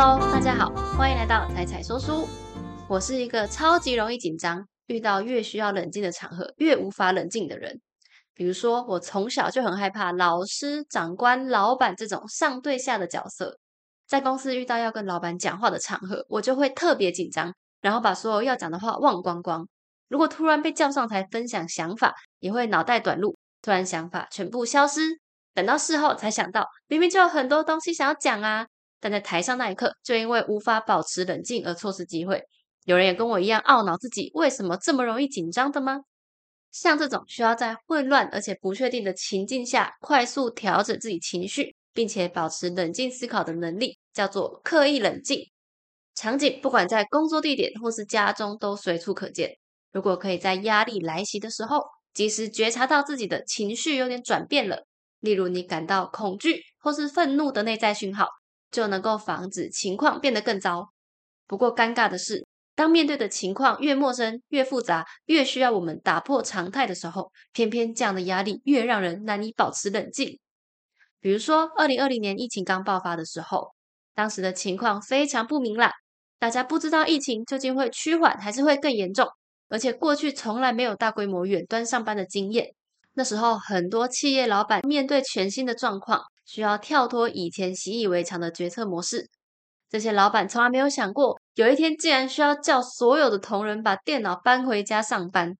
Hello， 大家好，欢迎来到彩彩说书。我是一个超级容易紧张，遇到越需要冷静的场合，越无法冷静的人。比如说，我从小就很害怕老师、长官、老板这种上对下的角色。在公司遇到要跟老板讲话的场合，我就会特别紧张，然后把所有要讲的话忘光光。如果突然被叫上台分享想法，也会脑袋短路，突然想法全部消失。等到事后才想到，明明就有很多东西想要讲啊。但在台上那一刻，就因为无法保持冷静而错失机会。有人也跟我一样懊恼自己为什么这么容易紧张的吗？像这种需要在混乱而且不确定的情境下快速调整自己情绪，并且保持冷静思考的能力，叫做刻意冷静。场景不管在工作地点或是家中都随处可见。如果可以在压力来袭的时候，及时觉察到自己的情绪有点转变了，例如你感到恐惧或是愤怒的内在讯号，就能够防止情况变得更糟。不过尴尬的是，当面对的情况越陌生、越复杂、越需要我们打破常态的时候，偏偏这样的压力越让人难以保持冷静。比如说2020年疫情刚爆发的时候，当时的情况非常不明朗，大家不知道疫情究竟会趋缓还是会更严重，而且过去从来没有大规模远端上班的经验。那时候很多企业老板面对全新的状况，需要跳脱以前习以为常的决策模式。这些老板从来没有想过，有一天竟然需要叫所有的同仁把电脑搬回家上班。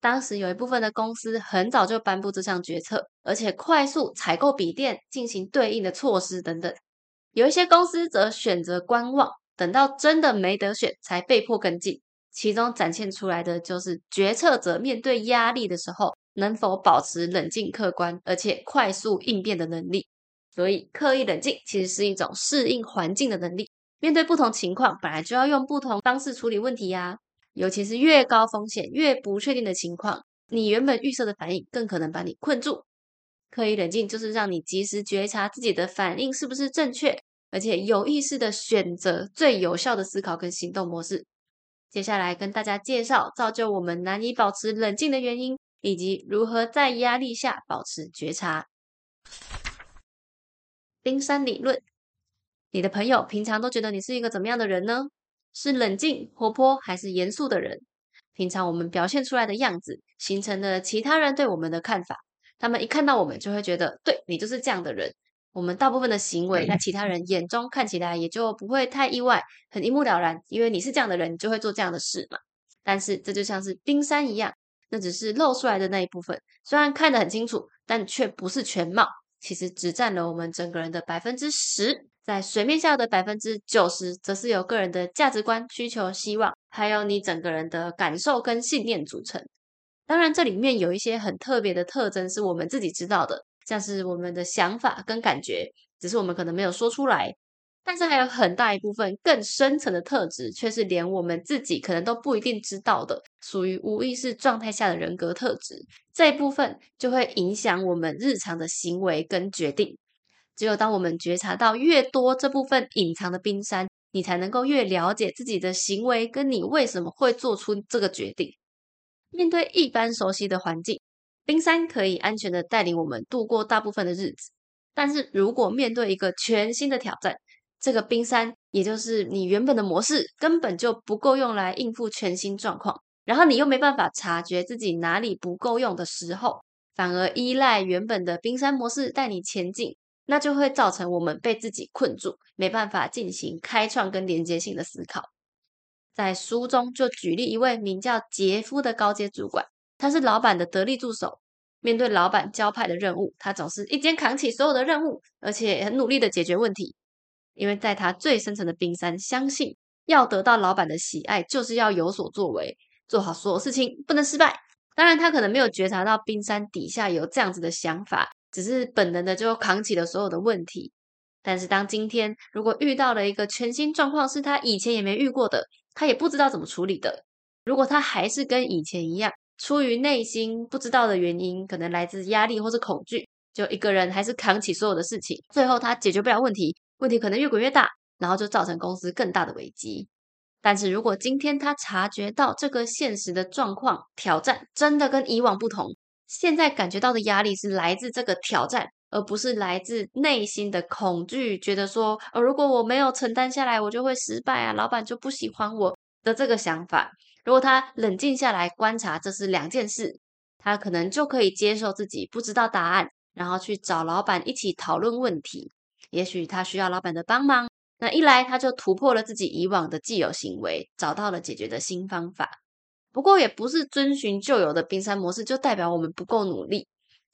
当时有一部分的公司很早就颁布这项决策，而且快速采购笔电，进行对应的措施等等。有一些公司则选择观望，等到真的没得选才被迫跟进。其中展现出来的就是决策者面对压力的时候，能否保持冷静客观，而且快速应变的能力。所以刻意冷静其实是一种适应环境的能力，面对不同情况本来就要用不同方式处理问题啊。尤其是越高风险越不确定的情况，你原本预设的反应更可能把你困住。刻意冷静就是让你及时觉察自己的反应是不是正确，而且有意识的选择最有效的思考跟行动模式。接下来跟大家介绍造就我们难以保持冷静的原因，以及如何在压力下保持觉察。冰山理论，你的朋友平常都觉得你是一个怎么样的人呢？是冷静、活泼还是严肃的人？平常我们表现出来的样子，形成了其他人对我们的看法。他们一看到我们就会觉得，对，你就是这样的人。我们大部分的行为，在其他人眼中看起来也就不会太意外，很一目了然，因为你是这样的人，你就会做这样的事嘛。但是这就像是冰山一样，那只是露出来的那一部分，虽然看得很清楚，但却不是全貌。其实只占了我们整个人的 10%， 在水面下的 90% 则是由个人的价值观、需求、希望，还有你整个人的感受跟信念组成。当然这里面有一些很特别的特征是我们自己知道的，像是我们的想法跟感觉，只是我们可能没有说出来。但是还有很大一部分更深层的特质，却是连我们自己可能都不一定知道的，属于无意识状态下的人格特质。这一部分就会影响我们日常的行为跟决定。只有当我们觉察到越多这部分隐藏的冰山，你才能够越了解自己的行为跟你为什么会做出这个决定。面对一般熟悉的环境，冰山可以安全的带领我们度过大部分的日子。但是如果面对一个全新的挑战，这个冰山，也就是你原本的模式，根本就不够用来应付全新状况，然后你又没办法察觉自己哪里不够用的时候，反而依赖原本的冰山模式带你前进，那就会造成我们被自己困住，没办法进行开创跟连接性的思考。在书中就举例一位名叫杰夫的高阶主管，他是老板的得力助手。面对老板交派的任务，他总是一肩扛起所有的任务，而且很努力的解决问题。因为在他最深层的冰山，相信要得到老板的喜爱，就是要有所作为，做好所有事情，不能失败。当然他可能没有觉察到冰山底下有这样子的想法，只是本能的就扛起了所有的问题。但是当今天如果遇到了一个全新状况，是他以前也没遇过的，他也不知道怎么处理的，如果他还是跟以前一样，出于内心不知道的原因，可能来自压力或是恐惧，就一个人还是扛起所有的事情，最后他解决不了问题，问题可能越滚越大，然后就造成公司更大的危机。但是如果今天他察觉到这个现实的状况，挑战真的跟以往不同，现在感觉到的压力是来自这个挑战，而不是来自内心的恐惧，觉得说如果我没有承担下来我就会失败啊，老板就不喜欢我的这个想法。如果他冷静下来观察这是两件事，他可能就可以接受自己不知道答案，然后去找老板一起讨论问题。也许他需要老板的帮忙，那一来他就突破了自己以往的既有行为，找到了解决的新方法。不过也不是遵循旧有的冰山模式就代表我们不够努力，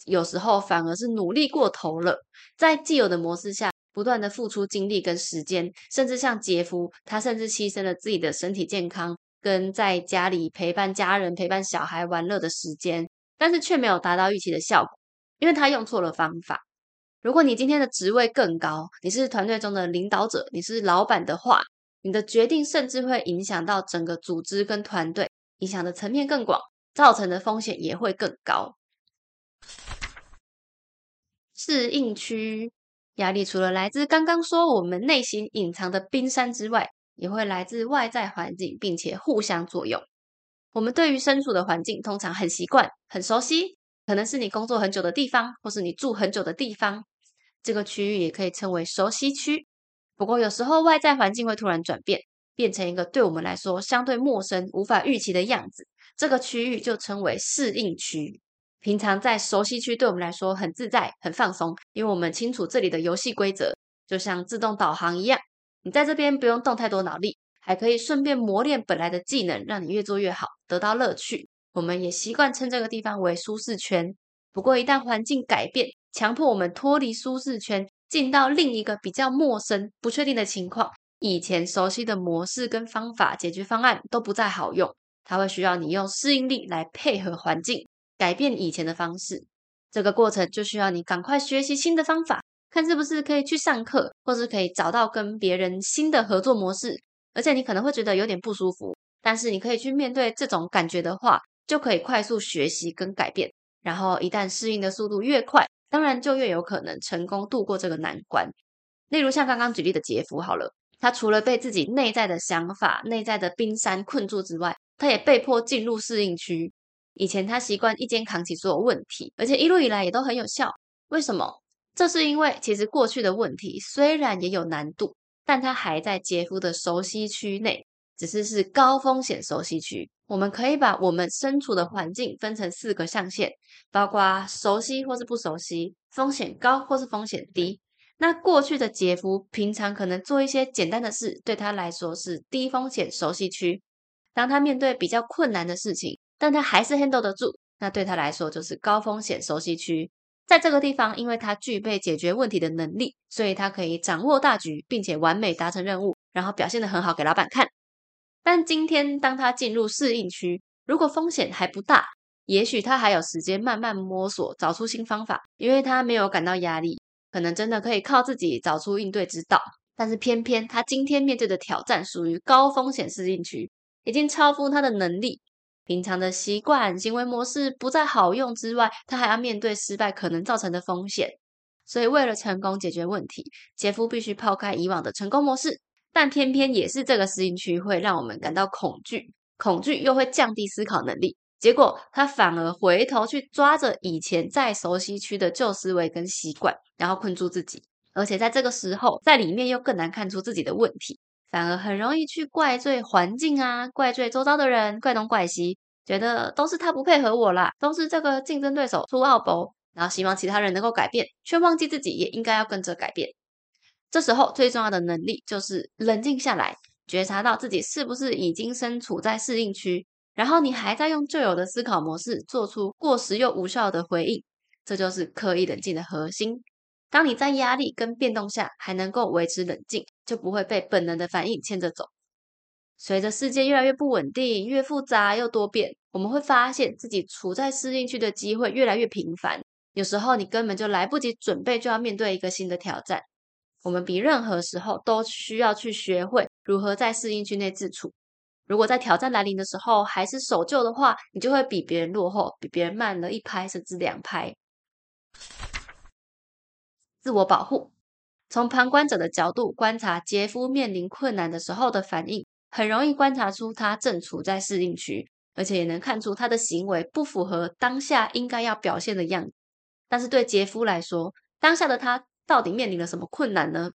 有时候反而是努力过头了，在既有的模式下不断的付出精力跟时间，甚至像杰夫，他甚至牺牲了自己的身体健康跟在家里陪伴家人陪伴小孩玩乐的时间，但是却没有达到预期的效果，因为他用错了方法。如果你今天的职位更高，你是团队中的领导者，你是老板的话，你的决定甚至会影响到整个组织跟团队，影响的层面更广，造成的风险也会更高。适应区压力除了来自刚刚说我们内心隐藏的冰山之外，也会来自外在环境，并且互相作用。我们对于身处的环境通常很习惯很熟悉，可能是你工作很久的地方，或是你住很久的地方，这个区域也可以称为熟悉区。不过有时候外在环境会突然转变，变成一个对我们来说相对陌生无法预期的样子，这个区域就称为适应区。平常在熟悉区对我们来说很自在很放松，因为我们清楚这里的游戏规则，就像自动导航一样，你在这边不用动太多脑力，还可以顺便磨练本来的技能，让你越做越好，得到乐趣。我们也习惯称这个地方为舒适圈，不过一旦环境改变，强迫我们脱离舒适圈，进到另一个比较陌生不确定的情况，以前熟悉的模式跟方法解决方案都不再好用，它会需要你用适应力来配合环境，改变以前的方式。这个过程就需要你赶快学习新的方法，看是不是可以去上课，或是可以找到跟别人新的合作模式。而且你可能会觉得有点不舒服，但是你可以去面对这种感觉的话，就可以快速学习跟改变，然后一旦适应的速度越快，当然就越有可能成功度过这个难关。例如像刚刚举例的杰夫好了，他除了被自己内在的想法内在的冰山困住之外，他也被迫进入适应区。以前他习惯一肩扛起所有问题，而且一路以来也都很有效。为什么？这是因为其实过去的问题虽然也有难度，但他还在杰夫的熟悉区内，只是高风险熟悉区。我们可以把我们身处的环境分成4个象限，包括熟悉或是不熟悉，风险高或是风险低。那过去的杰夫平常可能做一些简单的事，对他来说是低风险熟悉区。当他面对比较困难的事情，但他还是 handle 得住，那对他来说就是高风险熟悉区。在这个地方，因为他具备解决问题的能力，所以他可以掌握大局，并且完美达成任务，然后表现得很好给老板看。但今天当他进入适应区，如果风险还不大，也许他还有时间慢慢摸索，找出新方法，因为他没有感到压力，可能真的可以靠自己找出应对之道。但是偏偏他今天面对的挑战属于高风险适应区，已经超乎他的能力，平常的习惯行为模式不再好用之外，他还要面对失败可能造成的风险。所以为了成功解决问题，杰夫必须抛开以往的成功模式，但偏偏也是这个适应区会让我们感到恐惧，恐惧又会降低思考能力，结果他反而回头去抓着以前在熟悉区的旧思维跟习惯，然后困住自己。而且在这个时候，在里面又更难看出自己的问题，反而很容易去怪罪环境啊，怪罪周遭的人，怪东怪西，觉得都是他不配合我啦，都是这个竞争对手出奥博，然后希望其他人能够改变，却忘记自己也应该要跟着改变。这时候最重要的能力就是冷静下来，觉察到自己是不是已经身处在适应区，然后你还在用旧有的思考模式做出过时又无效的回应，这就是刻意冷静的核心。当你在压力跟变动下还能够维持冷静，就不会被本能的反应牵着走。随着世界越来越不稳定，越复杂又多变，我们会发现自己处在适应区的机会越来越频繁，有时候你根本就来不及准备，就要面对一个新的挑战。我们比任何时候都需要去学会如何在适应区内自处。如果在挑战来临的时候还是守旧的话，你就会比别人落后，比别人慢了1拍甚至2拍。自我保护，从旁观者的角度观察杰夫面临困难的时候的反应，很容易观察出他正处在适应区，而且也能看出他的行为不符合当下应该要表现的样子。但是对杰夫来说，当下的他到底面临了什么困难呢？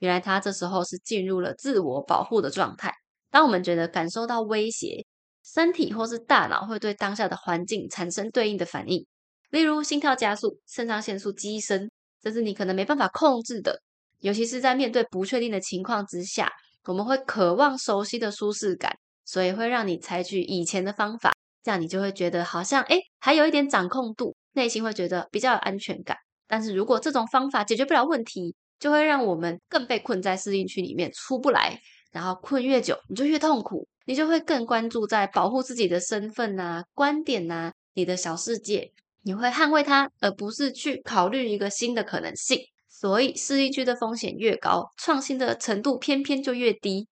原来他这时候是进入了自我保护的状态。当我们觉得感受到威胁，身体或是大脑会对当下的环境产生对应的反应，例如心跳加速、肾上腺素激升，这是你可能没办法控制的。尤其是在面对不确定的情况之下，我们会渴望熟悉的舒适感，所以会让你采取以前的方法，这样你就会觉得好像还有一点掌控度，内心会觉得比较有安全感。但是如果这种方法解决不了问题，就会让我们更被困在适应区里面出不来，然后困越久你就越痛苦，你就会更关注在保护自己的身份啊、观点啊、你的小世界，你会捍卫它，而不是去考虑一个新的可能性。所以适应区的风险越高，创新的程度偏偏就越低。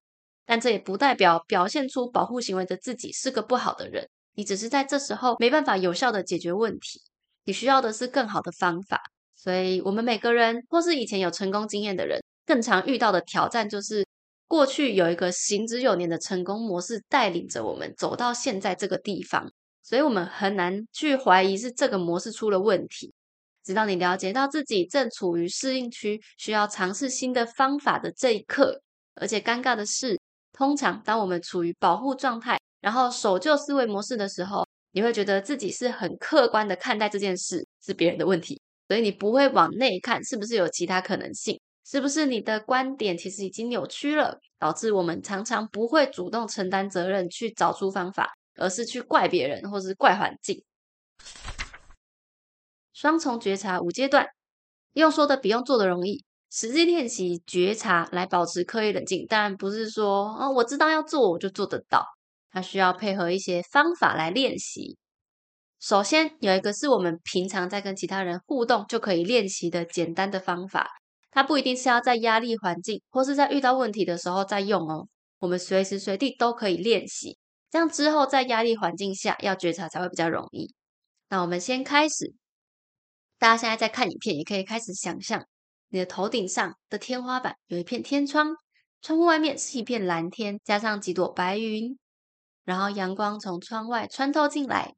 但这也不代表表现出保护行为的自己是个不好的人，你只是在这时候没办法有效的解决问题，你需要的是更好的方法。所以我们每个人或是以前有成功经验的人，更常遇到的挑战就是过去有一个行之有年的成功模式带领着我们走到现在这个地方，所以我们很难去怀疑是这个模式出了问题。直到你了解到自己正处于适应区，需要尝试新的方法的这一刻。而且尴尬的是，通常当我们处于保护状态，然后守旧思维模式的时候，你会觉得自己是很客观的看待这件事，是别人的问题，所以你不会往内看是不是有其他可能性，是不是你的观点其实已经扭曲了，导致我们常常不会主动承担责任去找出方法，而是去怪别人或是怪环境。双重觉察5阶段，用说的比用做的容易，实际练习觉察来保持刻意冷静。当然不是说我知道要做我就做得到，它需要配合一些方法来练习。首先有一个是我们平常在跟其他人互动就可以练习的简单的方法，它不一定是要在压力环境或是在遇到问题的时候再用哦，我们随时随地都可以练习，这样之后在压力环境下要觉察才会比较容易。那我们先开始，大家现在在看影片也可以开始想象，你的头顶上的天花板有一片天窗，窗户外面是一片蓝天加上几朵白云，然后阳光从窗外穿透进来。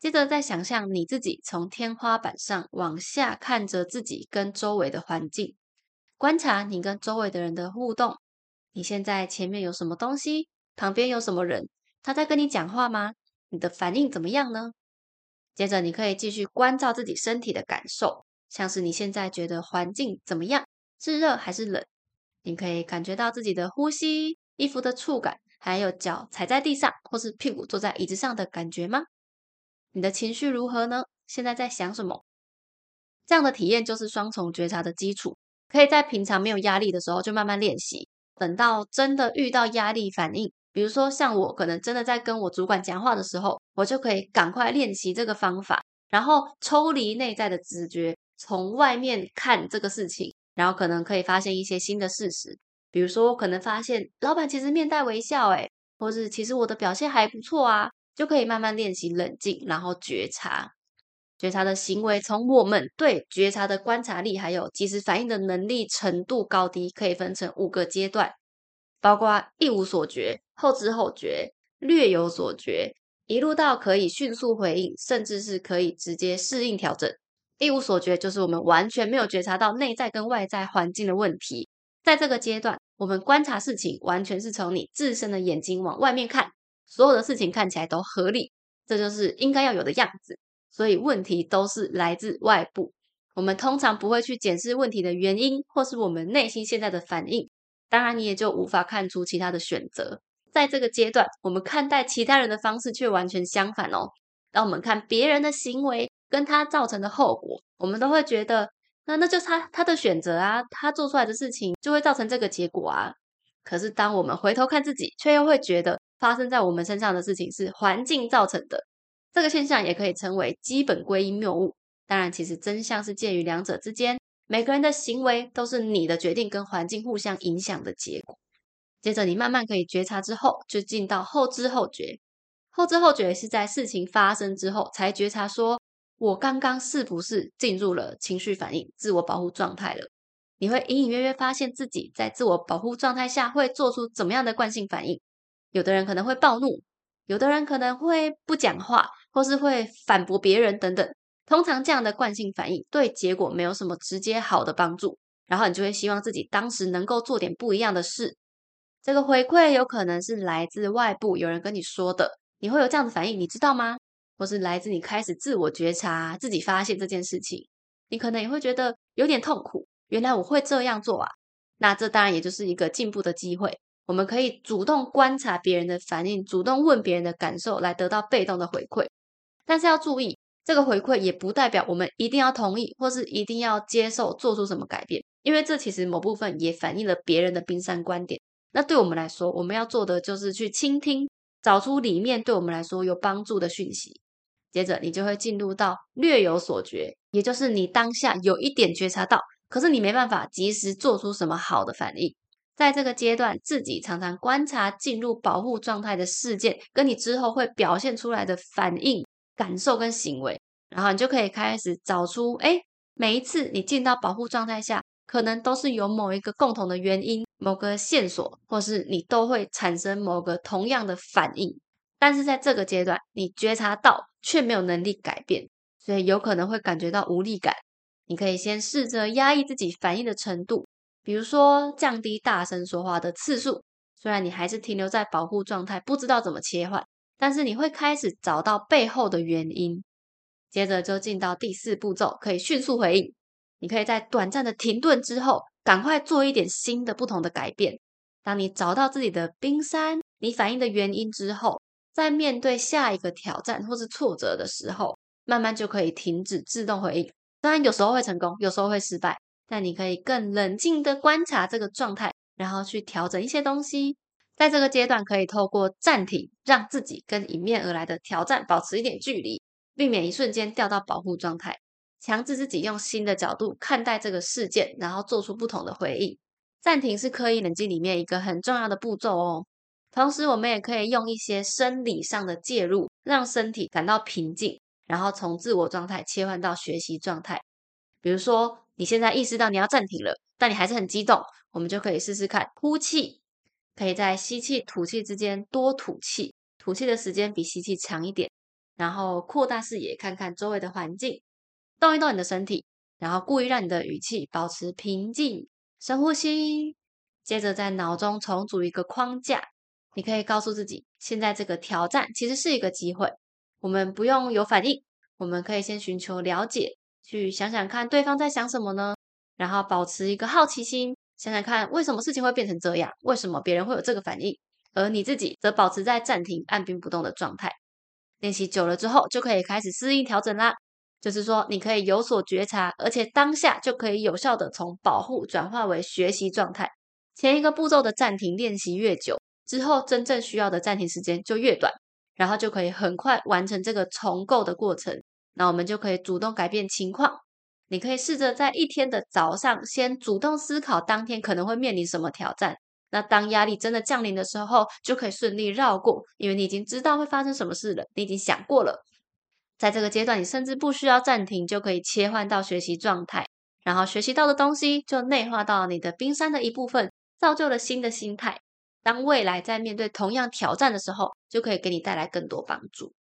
接着再想象你自己从天花板上往下看着自己跟周围的环境，观察你跟周围的人的互动。你现在前面有什么东西？旁边有什么人？他在跟你讲话吗？你的反应怎么样呢？接着你可以继续关照自己身体的感受，像是你现在觉得环境怎么样？是热还是冷？你可以感觉到自己的呼吸、衣服的触感，还有脚踩在地上或是屁股坐在椅子上的感觉吗？你的情绪如何呢？现在在想什么？这样的体验就是双重觉察的基础，可以在平常没有压力的时候就慢慢练习，等到真的遇到压力反应，比如说像我可能真的在跟我主管讲话的时候，我就可以赶快练习这个方法，然后抽离内在的直觉，从外面看这个事情，然后可能可以发现一些新的事实。比如说我可能发现老板其实面带微笑或是其实我的表现还不错啊，就可以慢慢练习冷静，然后觉察。觉察的行为从我们对觉察的观察力还有及时反应的能力程度高低可以分成5个阶段，包括一无所觉、后知后觉、略有所觉，一路到可以迅速回应，甚至是可以直接适应调整。一无所觉就是我们完全没有觉察到内在跟外在环境的问题，在这个阶段我们观察事情完全是从你自身的眼睛往外面看，所有的事情看起来都合理，这就是应该要有的样子，所以问题都是来自外部。我们通常不会去检视问题的原因或是我们内心现在的反应，当然你也就无法看出其他的选择。在这个阶段我们看待其他人的方式却完全相反哦。当我们看别人的行为跟他造成的后果，我们都会觉得那就是他的选择啊，他做出来的事情就会造成这个结果啊。可是当我们回头看自己，却又会觉得发生在我们身上的事情是环境造成的，这个现象也可以称为基本归因谬误。当然其实真相是介于两者之间，每个人的行为都是你的决定跟环境互相影响的结果。接着你慢慢可以觉察之后，就进到后知后觉。后知后觉是在事情发生之后才觉察说我刚刚是不是进入了情绪反应、自我保护状态了。你会隐隐约约发现自己在自我保护状态下会做出怎么样的惯性反应，有的人可能会暴怒，有的人可能会不讲话，或是会反驳别人等等，通常这样的惯性反应对结果没有什么直接好的帮助，然后你就会希望自己当时能够做点不一样的事。这个回馈有可能是来自外部有人跟你说的，你会有这样的反应，你知道吗？或是来自你开始自我觉察，自己发现这件事情，你可能也会觉得有点痛苦，原来我会这样做啊。那这当然也就是一个进步的机会，我们可以主动观察别人的反应，主动问别人的感受，来得到被动的回馈。但是要注意，这个回馈也不代表我们一定要同意，或是一定要接受做出什么改变，因为这其实某部分也反映了别人的冰山观点。那对我们来说，我们要做的就是去倾听，找出里面对我们来说有帮助的讯息。接着你就会进入到略有所觉，也就是你当下有一点觉察到，可是你没办法及时做出什么好的反应。在这个阶段，自己常常观察进入保护状态的事件跟你之后会表现出来的反应、感受跟行为，然后你就可以开始找出每一次你进到保护状态下，可能都是有某一个共同的原因、某个线索，或是你都会产生某个同样的反应。但是在这个阶段，你觉察到却没有能力改变，所以有可能会感觉到无力感。你可以先试着压抑自己反应的程度，比如说降低大声说话的次数。虽然你还是停留在保护状态，不知道怎么切换，但是你会开始找到背后的原因。接着就进到第4步骤，可以迅速回应。你可以在短暂的停顿之后，赶快做一点新的不同的改变。当你找到自己的冰山，你反应的原因之后，在面对下一个挑战或是挫折的时候，慢慢就可以停止自动回应。当然有时候会成功，有时候会失败，但你可以更冷静的观察这个状态，然后去调整一些东西。在这个阶段，可以透过暂停让自己跟迎面而来的挑战保持一点距离，避免一瞬间掉到保护状态，强制自己用新的角度看待这个事件，然后做出不同的回应。暂停是刻意冷静里面一个很重要的步骤哦。同时我们也可以用一些生理上的介入，让身体感到平静，然后从自我状态切换到学习状态。比如说你现在意识到你要暂停了，但你还是很激动，我们就可以试试看呼气。可以在吸气吐气之间多吐气，吐气的时间比吸气长一点，然后扩大视野，看看周围的环境，动一动你的身体，然后故意让你的语气保持平静。深呼吸，接着在脑中重组一个框架。你可以告诉自己，现在这个挑战其实是一个机会，我们不用有反应，我们可以先寻求了解，去想想看对方在想什么呢，然后保持一个好奇心，想想看为什么事情会变成这样，为什么别人会有这个反应，而你自己则保持在暂停按兵不动的状态。练习久了之后，就可以开始适应调整啦。就是说你可以有所觉察，而且当下就可以有效的从保护转化为学习状态。前一个步骤的暂停练习越久，之后真正需要的暂停时间就越短，然后就可以很快完成这个重构的过程。那我们就可以主动改变情况。你可以试着在一天的早上先主动思考当天可能会面临什么挑战，那当压力真的降临的时候，就可以顺利绕过，因为你已经知道会发生什么事了，你已经想过了。在这个阶段，你甚至不需要暂停，就可以切换到学习状态，然后学习到的东西就内化到你的冰山的一部分，造就了新的心态。当未来在面对同样挑战的时候，就可以给你带来更多帮助。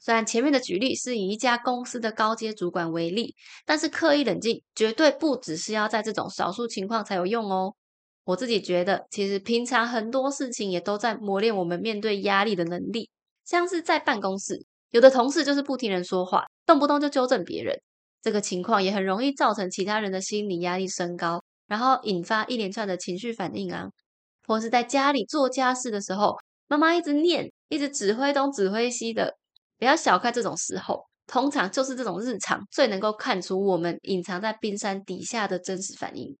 虽然前面的举例是以一家公司的高阶主管为例，但是刻意冷静绝对不只是要在这种少数情况才有用哦。我自己觉得，其实平常很多事情也都在磨练我们面对压力的能力。像是在办公室，有的同事就是不听人说话，动不动就纠正别人，这个情况也很容易造成其他人的心理压力升高，然后引发一连串的情绪反应啊。或是在家里做家事的时候，妈妈一直念，一直指挥东指挥西的，不要小看这种时候，通常就是这种日常最能够看出我们隐藏在冰山底下的真实反应。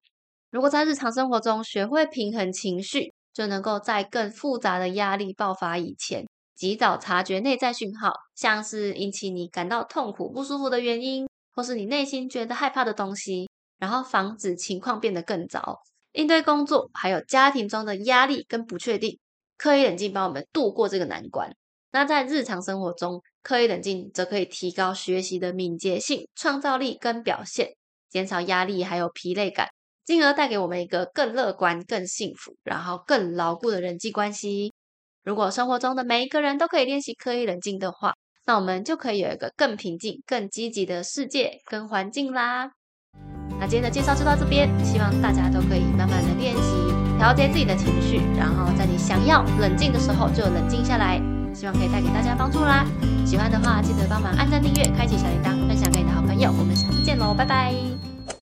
如果在日常生活中学会平衡情绪，就能够在更复杂的压力爆发以前，及早察觉内在讯号，像是引起你感到痛苦不舒服的原因，或是你内心觉得害怕的东西，然后防止情况变得更糟。应对工作还有家庭中的压力跟不确定，刻意冷静帮我们度过这个难关。那在日常生活中，刻意冷静则可以提高学习的敏捷性、创造力跟表现，减少压力还有疲累感，进而带给我们一个更乐观、更幸福，然后更牢固的人际关系。如果生活中的每一个人都可以练习刻意冷静的话，那我们就可以有一个更平静、更积极的世界跟环境啦。那今天的介绍就到这边，希望大家都可以慢慢的练习调节自己的情绪，然后在你想要冷静的时候就冷静下来，希望可以带给大家帮助啦。喜欢的话记得帮忙按赞、订阅、开启小铃铛，分享给你的好朋友。我们下次见咯，拜拜。